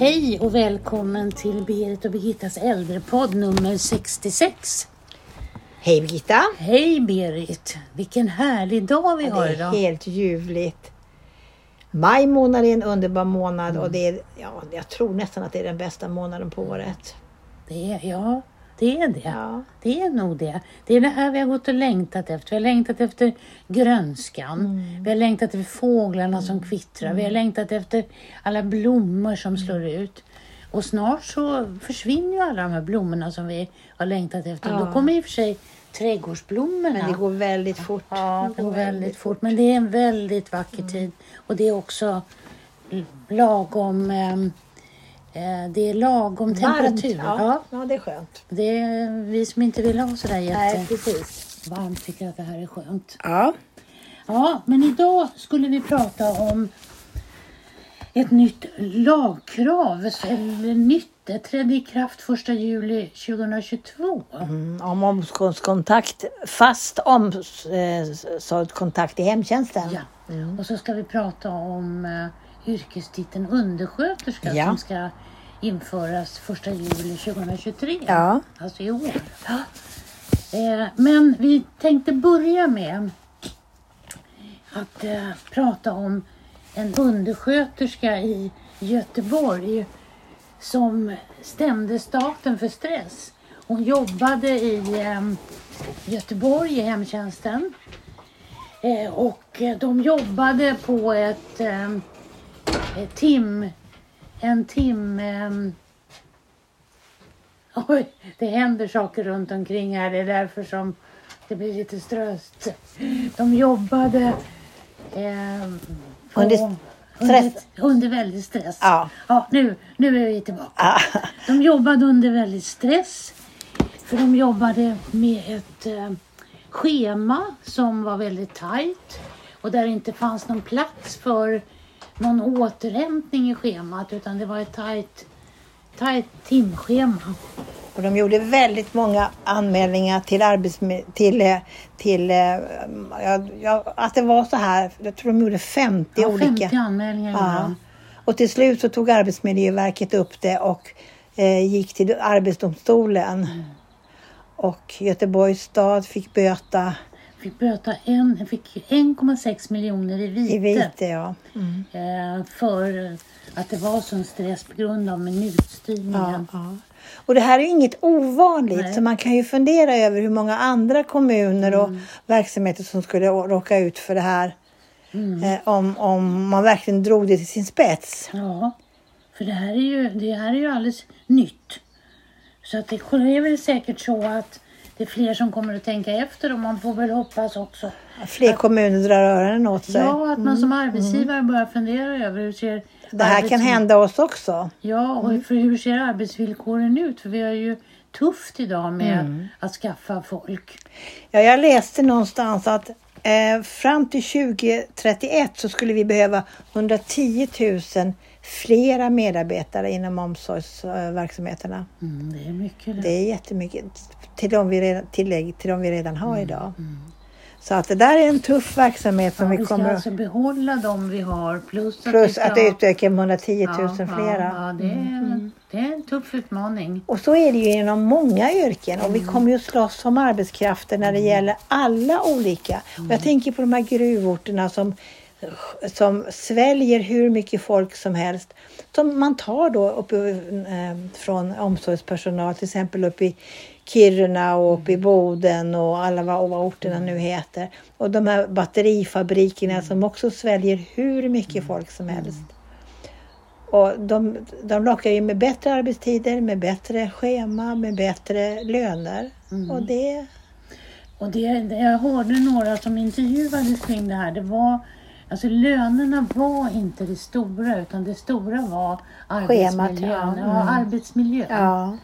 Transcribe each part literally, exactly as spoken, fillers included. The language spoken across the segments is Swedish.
Hej och välkommen till Berit och Birgittas äldrepodd nummer sextiosex. Hej Birgitta. Hej Berit. Vilken härlig dag vi ja, har idag. Det är helt ljuvligt. Maj månad är en underbar månad mm. och det är, ja, jag tror nästan att det är den bästa månaden på året. Det är, ja, det är det. Ja. Det är nog det. Det är det här vi har gått och längtat efter. Vi har längtat efter grönskan. Mm. Vi har längtat efter fåglarna mm. som kvittrar. Mm. Vi har längtat efter alla blommor som slår ut. Och snart så försvinner ju alla de här blommorna som vi har längtat efter. Ja. Då kommer i och för sig trädgårdsblommorna. Men det går väldigt fort. Ja, det går väldigt fort. Men det är en väldigt vacker mm. tid. Och det är också lagom... Eh, Det är lagom temperatur. Varmt, ja. Ja, det är skönt. Det är vi som inte vill ha sådär jätte... Nej, precis. Varmt tycker att det här är skönt. Ja. Ja, men idag skulle vi prata om ett nytt lagkrav. Eller nytt, det trädde i kraft första juli tjugohundratjugotvå. Mm, om omsorgskontakt, fast omsorgskontakt i hemtjänsten. Ja, mm. och så ska vi prata om... yrkestiteln undersköterska ja. som ska införas första juli tjugohundratjugotre. Ja. Alltså i år. Eh, men vi tänkte börja med att eh, prata om en undersköterska i Göteborg som stämde staten för stress. Hon jobbade i eh, Göteborg i hemtjänsten eh, och de jobbade på ett eh, Tim, en tim, um... oj, det händer saker runt omkring här, det är därför som det blir lite ströst. De jobbade um, på, under, under, under väldigt stress. Ja. Ja, nu, nu är vi tillbaka. Ja. De jobbade under väldigt stress, för de jobbade med ett um, schema som var väldigt tajt och där inte fanns någon plats för någon återhämtning i schemat, utan det var ett tajt, tajt timschema. Och de gjorde väldigt många anmälningar till arbetsmiljö, till, till ja, ja, att det var så här, jag tror de gjorde femtio, ja, femtio olika. femtio anmälningar. Ja. Och till slut så tog Arbetsmiljöverket upp det och eh, gick till Arbetsdomstolen. Mm. Och Göteborgs stad fick böta. Fick böta en, fick en komma sex miljoner i vite, I vite ja. mm. för att det var sån stress på grund av minutstyrningen. Ja, ja. Och det här är ju inget ovanligt. Nej. Så man kan ju fundera över hur många andra kommuner mm. och verksamheter som skulle råka ut för det här. Mm. Om, om man verkligen drog det till sin spets. Ja, för det här är ju, det här är ju alldeles nytt. Så att det är väl säkert så att det är fler som kommer att tänka efter och man får väl hoppas också. Fler att, kommuner drar öronen åt sig. Ja, att man som arbetsgivare mm. börjar fundera över hur ser... Det här arbetsvill- kan hända oss också. Ja, och mm. för hur ser arbetsvillkoren ut? För vi är ju tufft idag med mm. att skaffa folk. Ja, jag läste någonstans att eh, fram till tjugo trettioett så skulle vi behöva hundratio tusen flera medarbetare inom omsorgsverksamheterna. Mm, det är mycket. Det, det är jättemycket. Till de vi redan, tillägg till de vi redan har mm, idag. Mm. Så att det där är en tuff verksamhet som ja, vi kommer... Vi ska alltså behålla de vi har. Plus att, plus vi ska... att utöka hundratio tusen ja, flera. Ja, det är, mm. det är en tuff utmaning. Och så är det ju inom många yrken. Mm. Och vi kommer ju slåss om arbetskrafter när det mm. gäller alla olika. Mm. Och jag tänker på de här gruvorterna som... som sväljer hur mycket folk som helst. Som man tar då upp från omsorgspersonal, till exempel upp i Kiruna och upp i Boden och alla vad orterna nu heter. Och de här batterifabrikerna mm. som också sväljer hur mycket folk som helst. Och de, de lockar ju med bättre arbetstider, med bättre schema, med bättre löner. Mm. Och det... Och det, jag hörde några som intervjuades kring det här. Det var... Alltså lönerna var inte det stora, utan det stora var arbetsmiljön. Mm. Ja, arbetsmiljön. Ja.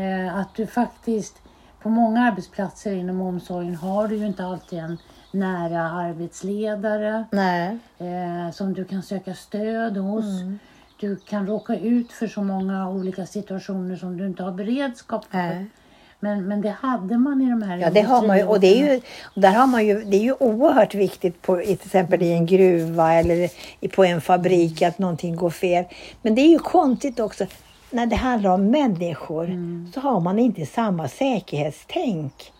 Eh, att du faktiskt, på många arbetsplatser inom omsorgen har du ju inte alltid en nära arbetsledare. Nej. Eh, som du kan söka stöd hos. Mm. Du kan råka ut för så många olika situationer som du inte har beredskap för. Nej. Men, men det hade man i de här... Ja, det har man ju, och det är ju, där har man ju, det är ju oerhört viktigt på, till exempel i en gruva eller på en fabrik att någonting går fel. Men det är ju konstigt också, när det handlar om människor mm. så har man inte samma säkerhetstänk.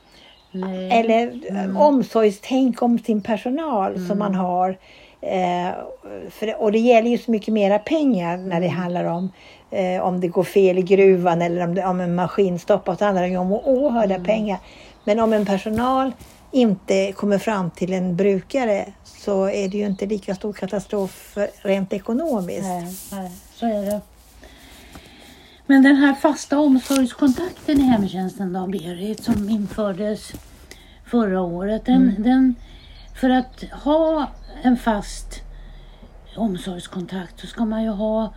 Nej. Eller mm. omsorgstänk om sin personal mm. som man har. Eh, för, och det gäller ju så mycket mera pengar när det handlar om eh, om det går fel i gruvan eller om, det, om en maskin stoppar, så handlar det ju om oerhörda mm. pengar. Men om en personal inte kommer fram till en brukare så är det ju inte lika stor katastrof rent ekonomiskt. Nej, nej, så är det. Men den här fasta omsorgskontakten i hemtjänsten då, Berit, som infördes förra året, den, mm. den, för att ha en fast omsorgskontakt så ska man ju ha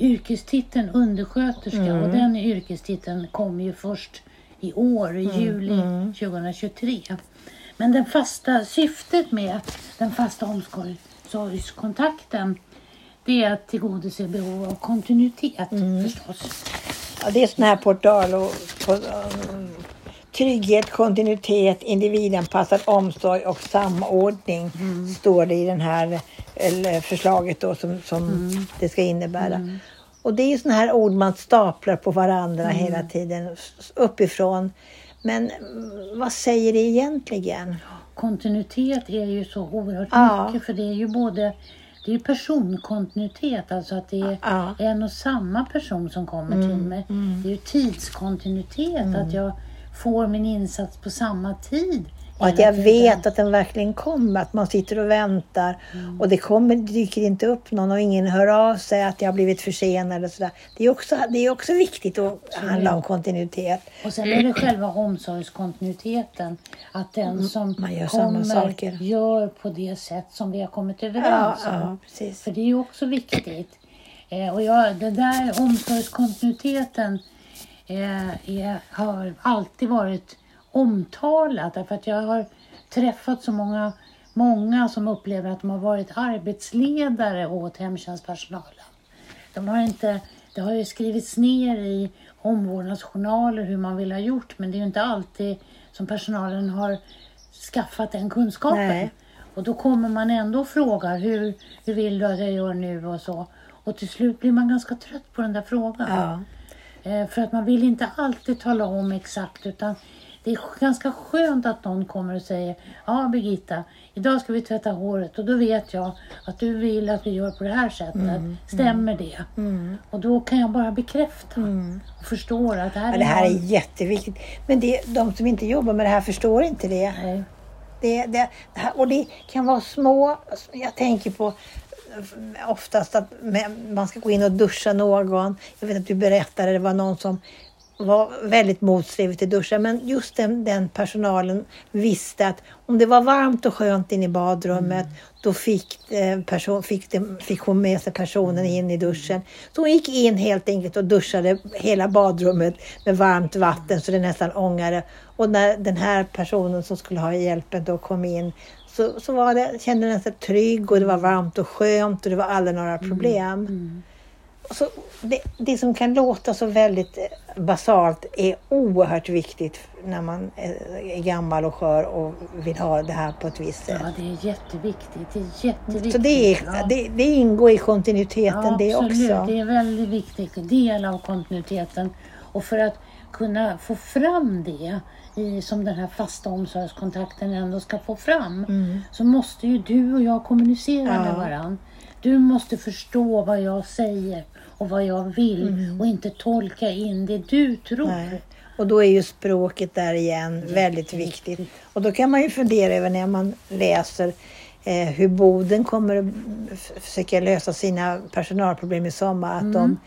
yrkestiteln undersköterska mm. och den yrkestiteln kom ju först i år, i juli mm. tjugohundratjugotre. Men det fasta syftet med den fasta omsorgskontakten, det är att tillgodose behov av kontinuitet mm. förstås. Ja, det är sån här portal och, och, um, trygghet, kontinuitet, individanpassad omsorg och samordning mm. står det i den här eller förslaget då som, som mm. det ska innebära. Mm. Och det är ju sån här ord man staplar på varandra mm. hela tiden uppifrån. Men vad säger det egentligen? Kontinuitet är ju så oerhört ja. mycket, för det är ju både... Det är personkontinuitet, alltså att det är ja. en och samma person som kommer mm, till mig. Mm. Det är ju tidskontinuitet, mm. att jag får min insats på samma tid. Och att jag tiden. vet att den verkligen kommer, att man sitter och väntar. Mm. Och det kommer, dyker inte upp någon och ingen hör av sig att jag har blivit försenad eller sådär. Det är också, det är också viktigt att absolut. handla om kontinuitet. Och sen är det själva omsorgskontinuiteten. Att den som man gör kommer saker. gör på det sätt som vi har kommit överens ja, om. Ja, precis. För det är ju också viktigt. Eh, och jag, det där omsorgskontinuiteten eh, är, har alltid varit... omtalat, därför att jag har träffat så många, många som upplever att de har varit arbetsledare åt hemtjänstpersonalen. De har inte, det har ju skrivits ner i omvårdnadsjournaler hur man vill ha gjort, men det är ju inte alltid som personalen har skaffat den kunskapen. Nej. Och då kommer man ändå och frågar hur, hur vill du att jag gör nu och så. Och till slut blir man ganska trött på den där frågan. Ja. Eh, för att man vill inte alltid tala om exakt, utan det är ganska skönt att någon kommer och säger: ja, Birgitta, idag ska vi tvätta håret och då vet jag att du vill att vi gör på det här sättet. Mm, Stämmer mm, det? Mm. Och då kan jag bara bekräfta mm. och förstå att det här, ja, är, det här någon... är jätteviktigt. Men det, de som inte jobbar med det här förstår inte det. Nej. Det, det, det här, och det kan vara små, jag tänker på oftast att man ska gå in och duscha någon. Jag vet att du berättade, det var någon som var väldigt motsträvigt i duschen, men just den, den personalen visste att om det var varmt och skönt in i badrummet mm. då fick, eh, person, fick, de, fick hon med sig personen in i duschen. Så hon gick in helt enkelt och duschade hela badrummet med varmt vatten så det nästan ångade. Och när den här personen som skulle ha hjälpen då kom in, så, så var det, kände den sig trygg och det var varmt och skönt och det var aldrig några problem. Mm. Mm. Så det, det som kan låta så väldigt basalt är oerhört viktigt när man är gammal och skör och vill ha det här på ett visst sätt. Ja, det är jätteviktigt. Det är jätteviktigt. Så det, är, ja. det, det ingår i kontinuiteten, ja, det absolut. också. Det är väldigt viktigt. Del av kontinuiteten. Och för att kunna få fram det i, som den här fasta omsorgskontakten ändå ska få fram mm. så måste ju du och jag kommunicera ja. med varandra. Du måste förstå vad jag säger och vad jag vill mm. och inte tolka in det du tror. Nej. Och då är ju språket där igen väldigt viktigt. Och då kan man ju fundera över när man läser eh, hur Boden kommer att försöka lösa sina personalproblem i sommar. Att mm. de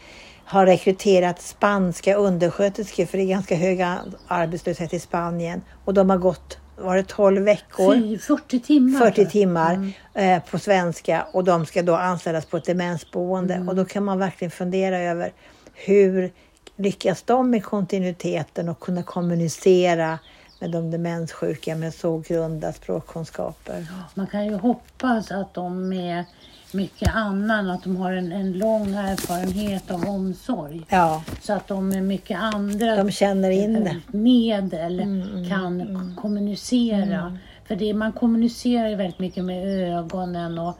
har rekryterat spanska undersköterskor, för det är ganska hög arbetslöshet i Spanien. Och de har gått... var det tolv veckor? fyrtio timmar. fyrtio timmar mm. eh, på svenska, och de ska då anställas på ett demensboende. Mm. Och då kan man verkligen fundera över hur lyckas de med kontinuiteten och kunna kommunicera med de demenssjuka med så grunda språkkunskaper. Man kan ju hoppas att de är mycket annan, att de har en, en lång erfarenhet av omsorg. Ja. Så att de med mycket andra de känner in medel mm, kan mm. kommunicera. Mm. För det, man kommunicerar ju väldigt mycket med ögonen och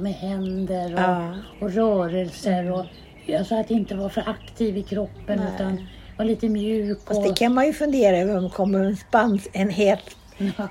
med händer och, ja. och rörelser. Mm. Och, alltså att inte vara för aktiv i kroppen. Nej. Utan vara lite mjuk. Fast och... det kan man ju fundera över om kommer en, spans, en helt ja.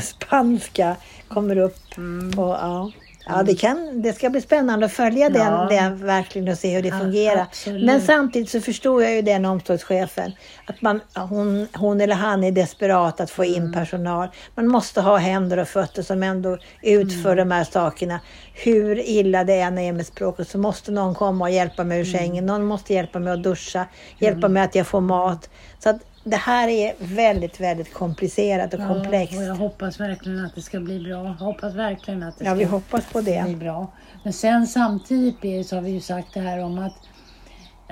spanska kommer upp mm. på... Ja. Mm. Ja, det, kan, det ska bli spännande att följa ja. den, den verkligen och se hur det ja, fungerar. Absolut. Men samtidigt så förstår jag ju den omsorgschefen. Att man, hon, hon eller han är desperat att få in mm. personal. Man måste ha händer och fötter som ändå utför mm. de här sakerna. Hur illa det än är med språket så måste någon komma och hjälpa mig ur mm. sängen. Någon måste hjälpa mig att duscha. Hjälpa mm. mig att jag får mat. Så att det här är väldigt, väldigt komplicerat och ja, komplext. Och jag hoppas verkligen att det ska bli bra. Jag hoppas verkligen att det ja, vi hoppas på det. Bli bra. Men sen samtidigt så har vi ju sagt det här om att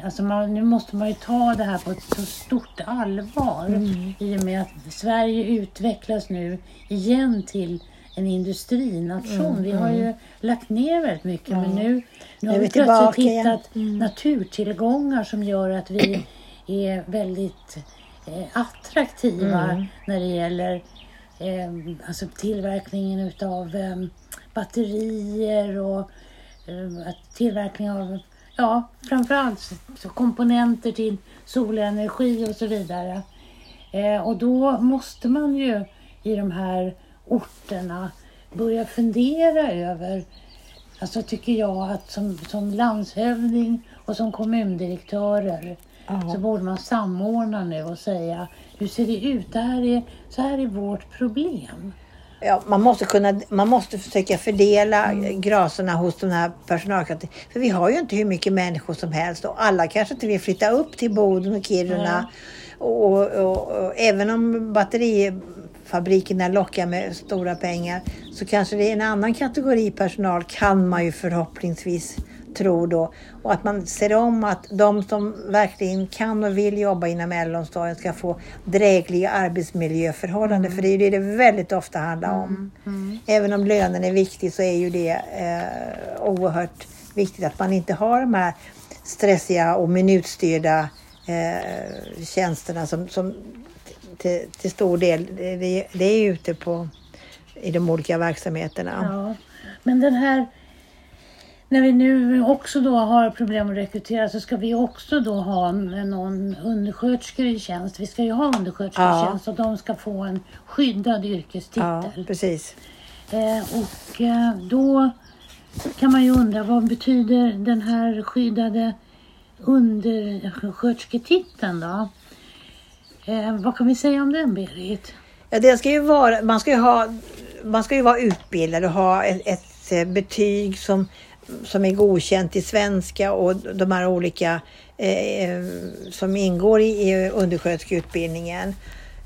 alltså man, nu måste man ju ta det här på ett så stort allvar. Mm. I och med att Sverige utvecklas nu igen till en industrination. Mm, vi har mm. ju lagt ner väldigt mycket. Mm. Men nu, nu har vi plötsligt hittat mm. naturtillgångar som gör att vi är väldigt... attraktiva mm. när det gäller eh, alltså tillverkningen utav eh, batterier och eh, tillverkning av ja, framförallt så, så komponenter till solenergi och så vidare. Eh, och då måste man ju i de här orterna börja fundera över, alltså tycker jag att som, som landshövding och som kommundirektörer så borde man samordna nu och säga hur ser det ut? Det här är, så här är vårt problem. Ja, man måste kunna, man måste försöka fördela mm. graserna hos de här personalkategorierna. För vi har ju inte hur mycket människor som helst och alla kanske inte vill flytta upp till Boden och Kiruna. Mm. Och, och, och, och även om batterifabrikerna lockar med stora pengar så kanske det är en annan kategori personal kan man ju förhoppningsvis tror då. Och att man ser om att de som verkligen kan och vill jobba inom äldreomsorgen ska få drägliga arbetsmiljöförhållanden. Mm. För det är ju det det väldigt ofta handlar om. Mm. Mm. Även om lönen är viktig så är ju det eh, oerhört viktigt att man inte har de här stressiga och minutstyrda eh, tjänsterna som, som till, till stor del det, det är ute på i de olika verksamheterna. Ja. Men den här när vi nu också då har problem att rekrytera så ska vi också då ha någon undersköterskor i tjänst. Vi ska ju ha undersköterskor i tjänst och de ska få en skyddad yrkestitel. Ja, precis. Eh, och då kan man ju undra vad betyder den här skyddade underskötersketiteln då? Eh, vad kan vi säga om den, Berit? Ja, det ska ju vara, man ska ju ha, man ska ju vara utbildad och ha ett, ett betyg som som är godkänt i svenska och de här olika eh, som ingår i, i undersköterskeutbildningen.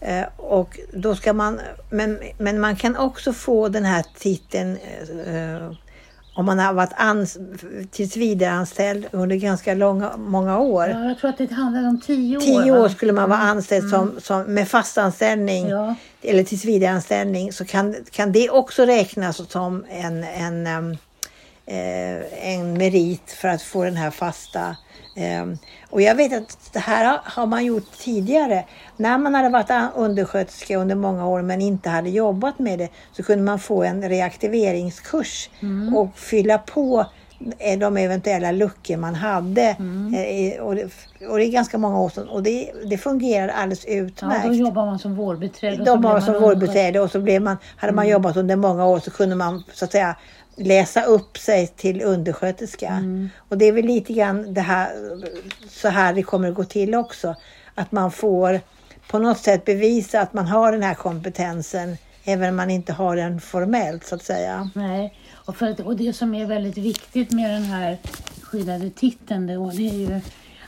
Eh, och då ska man, men, men man kan också få den här titeln eh, om man har varit ans, tills vidare anställd under ganska långa, många år. Ja, jag tror att det handlar om tio år. Tio år va? Skulle man vara anställd mm. som, som, med fast anställning ja. Eller tills vidare anställning så kan, kan det också räknas som en... en en merit för att få den här fasta. Och jag vet att det här har man gjort tidigare. När man hade varit undersköterska under många år men inte hade jobbat med det så kunde man få en reaktiveringskurs mm. och fylla på de eventuella luckor man hade mm. och, det, och det är ganska många år sedan och det, det fungerar alldeles utmärkt. Ja, då jobbar man som vårdbiträde. Då var som vårdbiträde och så blev man, hade man jobbat under många år så kunde man så att säga läsa upp sig till undersköterska. Mm. Och det är väl lite grann det här, så här det kommer att gå till också. Att man får på något sätt bevisa att man har den här kompetensen även om man inte har den formellt så att säga. Nej, och, för att, och det som är väldigt viktigt med den här skyddade titeln då, det är ju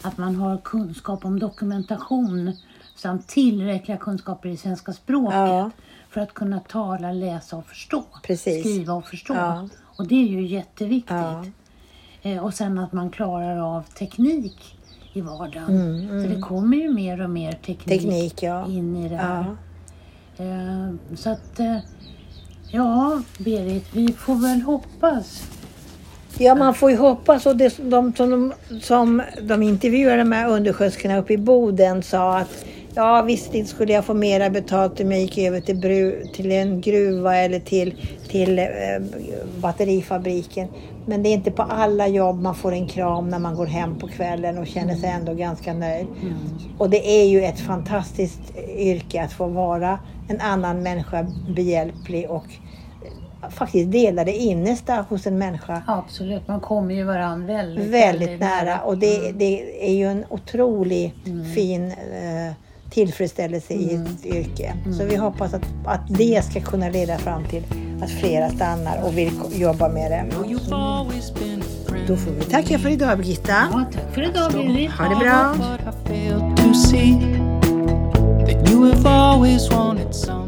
att man har kunskap om dokumentation samt tillräckliga kunskaper i svenska språket. Ja. För att kunna tala, läsa och förstå. Precis. Skriva och förstå. Ja. Och det är ju jätteviktigt. Ja. Eh, och sen att man klarar av teknik i vardagen. Mm, mm. Så det kommer ju mer och mer teknik, teknik ja. In i det här. Ja. Eh, så att, eh, ja Berit, vi får väl hoppas. Ja, man får ju hoppas. Och det, de, som, de, som de intervjuade med undersköterskorna uppe i Boden sa att ja visst skulle jag få mera betalt om jag gick över till, bru, till en gruva eller till, till eh, batterifabriken. Men det är inte på alla jobb man får en kram när man går hem på kvällen och känner sig ändå ganska nöjd. Mm. Och det är ju ett fantastiskt yrke att få vara en annan människa behjälplig och faktiskt dela det innersta hos en människa. Absolut, man kommer ju varandra väldigt, väldigt, väldigt nära. Och det, mm. det är ju en otrolig mm. fin eh, tillfredsställelse mm. i ett yrke. Mm. Så vi hoppas att, att det ska kunna leda fram till att flera stannar och vill jobba med det. Då får vi tacka för idag, Birgitta. Ja, tack för idag, Berit. Ha det bra.